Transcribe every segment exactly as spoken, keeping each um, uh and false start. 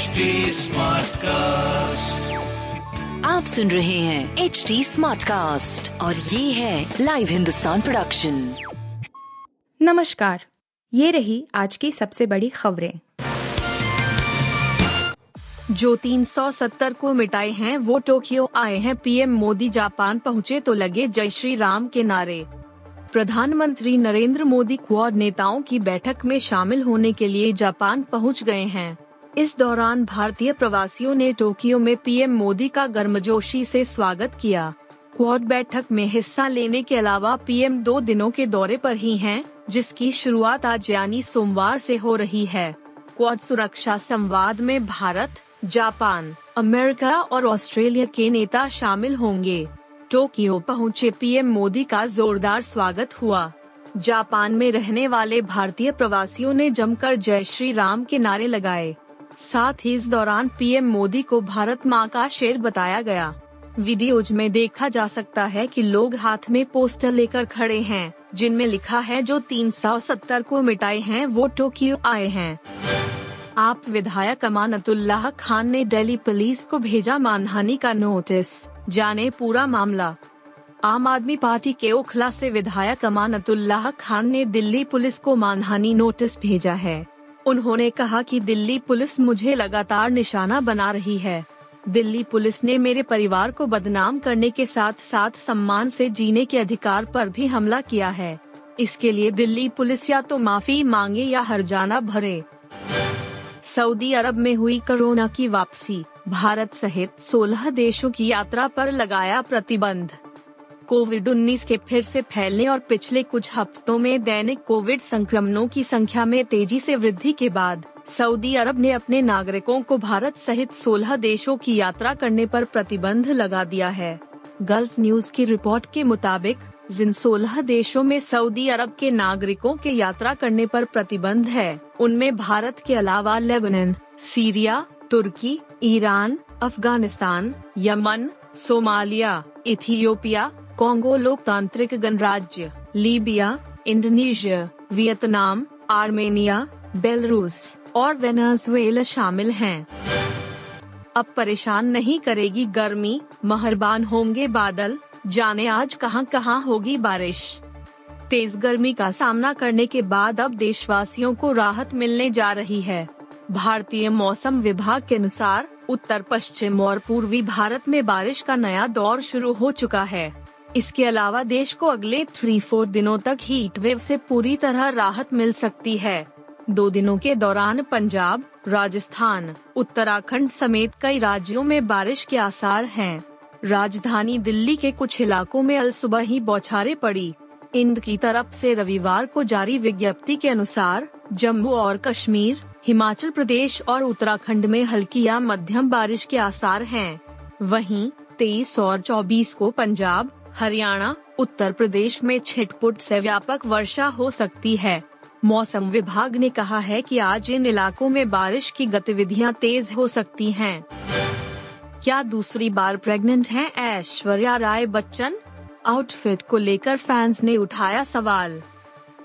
H D Smartcast, आप सुन रहे हैं एच डी स्मार्टकास्ट और ये है लाइव हिंदुस्तान प्रोडक्शन। नमस्कार, ये रही आज की सबसे बड़ी खबरें। जो तीन सौ सत्तर को मिटाए हैं वो टोक्यो आए हैं। पीएम मोदी जापान पहुंचे तो लगे जय श्री राम के नारे। प्रधानमंत्री नरेंद्र मोदी क्वाड नेताओं की बैठक में शामिल होने के लिए जापान पहुंच गए हैं। इस दौरान भारतीय प्रवासियों ने टोक्यो में पीएम मोदी का गर्मजोशी से स्वागत किया। क्वाड बैठक में हिस्सा लेने के अलावा पीएम दो दिनों के दौरे पर ही हैं, जिसकी शुरुआत आज यानी सोमवार से हो रही है। क्वाड सुरक्षा संवाद में भारत, जापान, अमेरिका और ऑस्ट्रेलिया के नेता शामिल होंगे। टोक्यो पहुंचे पीएम मोदी का जोरदार स्वागत हुआ। जापान में रहने वाले भारतीय प्रवासियों ने जमकर जय श्री राम के नारे लगाए। साथ ही इस दौरान पीएम मोदी को भारत माँ का शेर बताया गया। वीडियोज में देखा जा सकता है कि लोग हाथ में पोस्टर लेकर खड़े हैं, जिनमें लिखा है जो तीन सौ सत्तर को मिटाए हैं वो टोक्यो आए हैं। आप विधायक अमानतुल्लाह खान ने दिल्ली पुलिस को भेजा मानहानि का नोटिस, जाने पूरा मामला। आम आदमी पार्टी के ओखला से विधायक अमानतुल्लाह खान ने दिल्ली पुलिस को मानहानि नोटिस भेजा है। उन्होंने कहा कि दिल्ली पुलिस मुझे लगातार निशाना बना रही है। दिल्ली पुलिस ने मेरे परिवार को बदनाम करने के साथ साथ सम्मान से जीने के अधिकार पर भी हमला किया है। इसके लिए दिल्ली पुलिस या तो माफी मांगे या हर्जाना भरे। सऊदी अरब में हुई कोरोना की वापसी, भारत सहित सोलह देशों की यात्रा पर लगाया प्रतिबंध। कोविड उन्नीस के फिर से फैलने और पिछले कुछ हफ्तों में दैनिक कोविड संक्रमणों की संख्या में तेजी से वृद्धि के बाद सऊदी अरब ने अपने नागरिकों को भारत सहित सोलह देशों की यात्रा करने पर प्रतिबंध लगा दिया है। गल्फ न्यूज की रिपोर्ट के मुताबिक जिन सोलह देशों में सऊदी अरब के नागरिकों के यात्रा करने पर प्रतिबंध है, उनमें भारत के अलावा लेबनान, सीरिया, तुर्की, Iran, Afghanistan, Yemen, Somalia, Ethiopia, Congo लोकतांत्रिक गणराज्य, Libya, Indonesia, Vietnam, Armenia, Belarus और वेनेजुएला शामिल हैं। अब परेशान नहीं करेगी गर्मी, मेहरबान होंगे बादल, जाने आज कहां कहां होगी बारिश। तेज गर्मी का सामना करने के बाद अब देशवासियों को राहत मिलने जा रही है। भारतीय मौसम विभाग के अनुसार उत्तर पश्चिम और पूर्वी भारत में बारिश का नया दौर शुरू हो चुका है। इसके अलावा देश को अगले थ्री फोर दिनों तक हीट वेव से पूरी तरह राहत मिल सकती है। दो दिनों के दौरान पंजाब, राजस्थान, उत्तराखंड समेत कई राज्यों में बारिश के आसार हैं। राजधानी दिल्ली के कुछ इलाकों में अल सुबह ही बौछारें पड़ी। इंड की तरफ से रविवार को जारी विज्ञप्ति के अनुसार जम्मू और कश्मीर, हिमाचल प्रदेश और उत्तराखंड में हल्की या मध्यम बारिश के आसार हैं। वहीं तेईस और चौबीस को पंजाब, हरियाणा, उत्तर प्रदेश में छिटपुट से व्यापक वर्षा हो सकती है। मौसम विभाग ने कहा है कि आज इन इलाकों में बारिश की गतिविधियां तेज हो सकती हैं। क्या दूसरी बार प्रेग्नेंट हैं ऐश्वर्या राय बच्चन? आउटफिट को लेकर फैंस ने उठाया सवाल।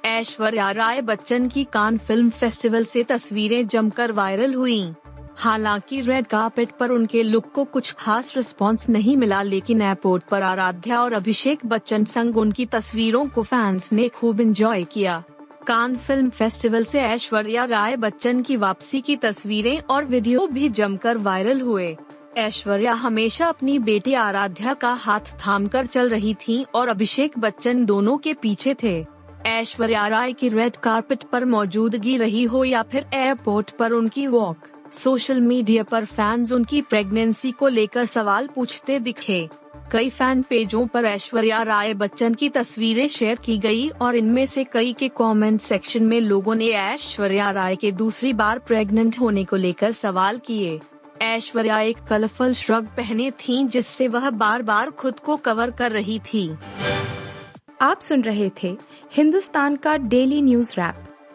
ऐश्वर्या राय बच्चन की कान फिल्म फेस्टिवल से तस्वीरें जमकर वायरल हुईं। हालांकि रेड कार्पेट पर उनके लुक को कुछ खास रिस्पांस नहीं मिला, लेकिन एयरपोर्ट पर आराध्या और अभिषेक बच्चन संग उनकी तस्वीरों को फैंस ने खूब एंजॉय किया। कान फिल्म फेस्टिवल से ऐश्वर्या राय बच्चन की वापसी की तस्वीरें और वीडियो भी जमकर वायरल हुए। ऐश्वर्या हमेशा अपनी बेटी आराध्या का हाथ थामकर चल रही थीं और अभिषेक बच्चन दोनों के पीछे थे। ऐश्वर्या राय की रेड कार्पेट पर मौजूदगी रही हो या फिर एयरपोर्ट पर उनकी वॉक, सोशल मीडिया पर फैंस उनकी प्रेगनेंसी को लेकर सवाल पूछते दिखे। कई फैन पेजों पर ऐश्वर्या राय बच्चन की तस्वीरें शेयर की गई और इनमें से कई के कमेंट सेक्शन में लोगों ने ऐश्वर्या राय के दूसरी बार प्रेग्नेंट होने को लेकर सवाल किए। ऐश्वर्या एक कलरफुल श्रग पहने थीं, जिससे वह बार बार खुद को कवर कर रही थी। आप सुन रहे थे हिंदुस्तान का डेली न्यूज रैप,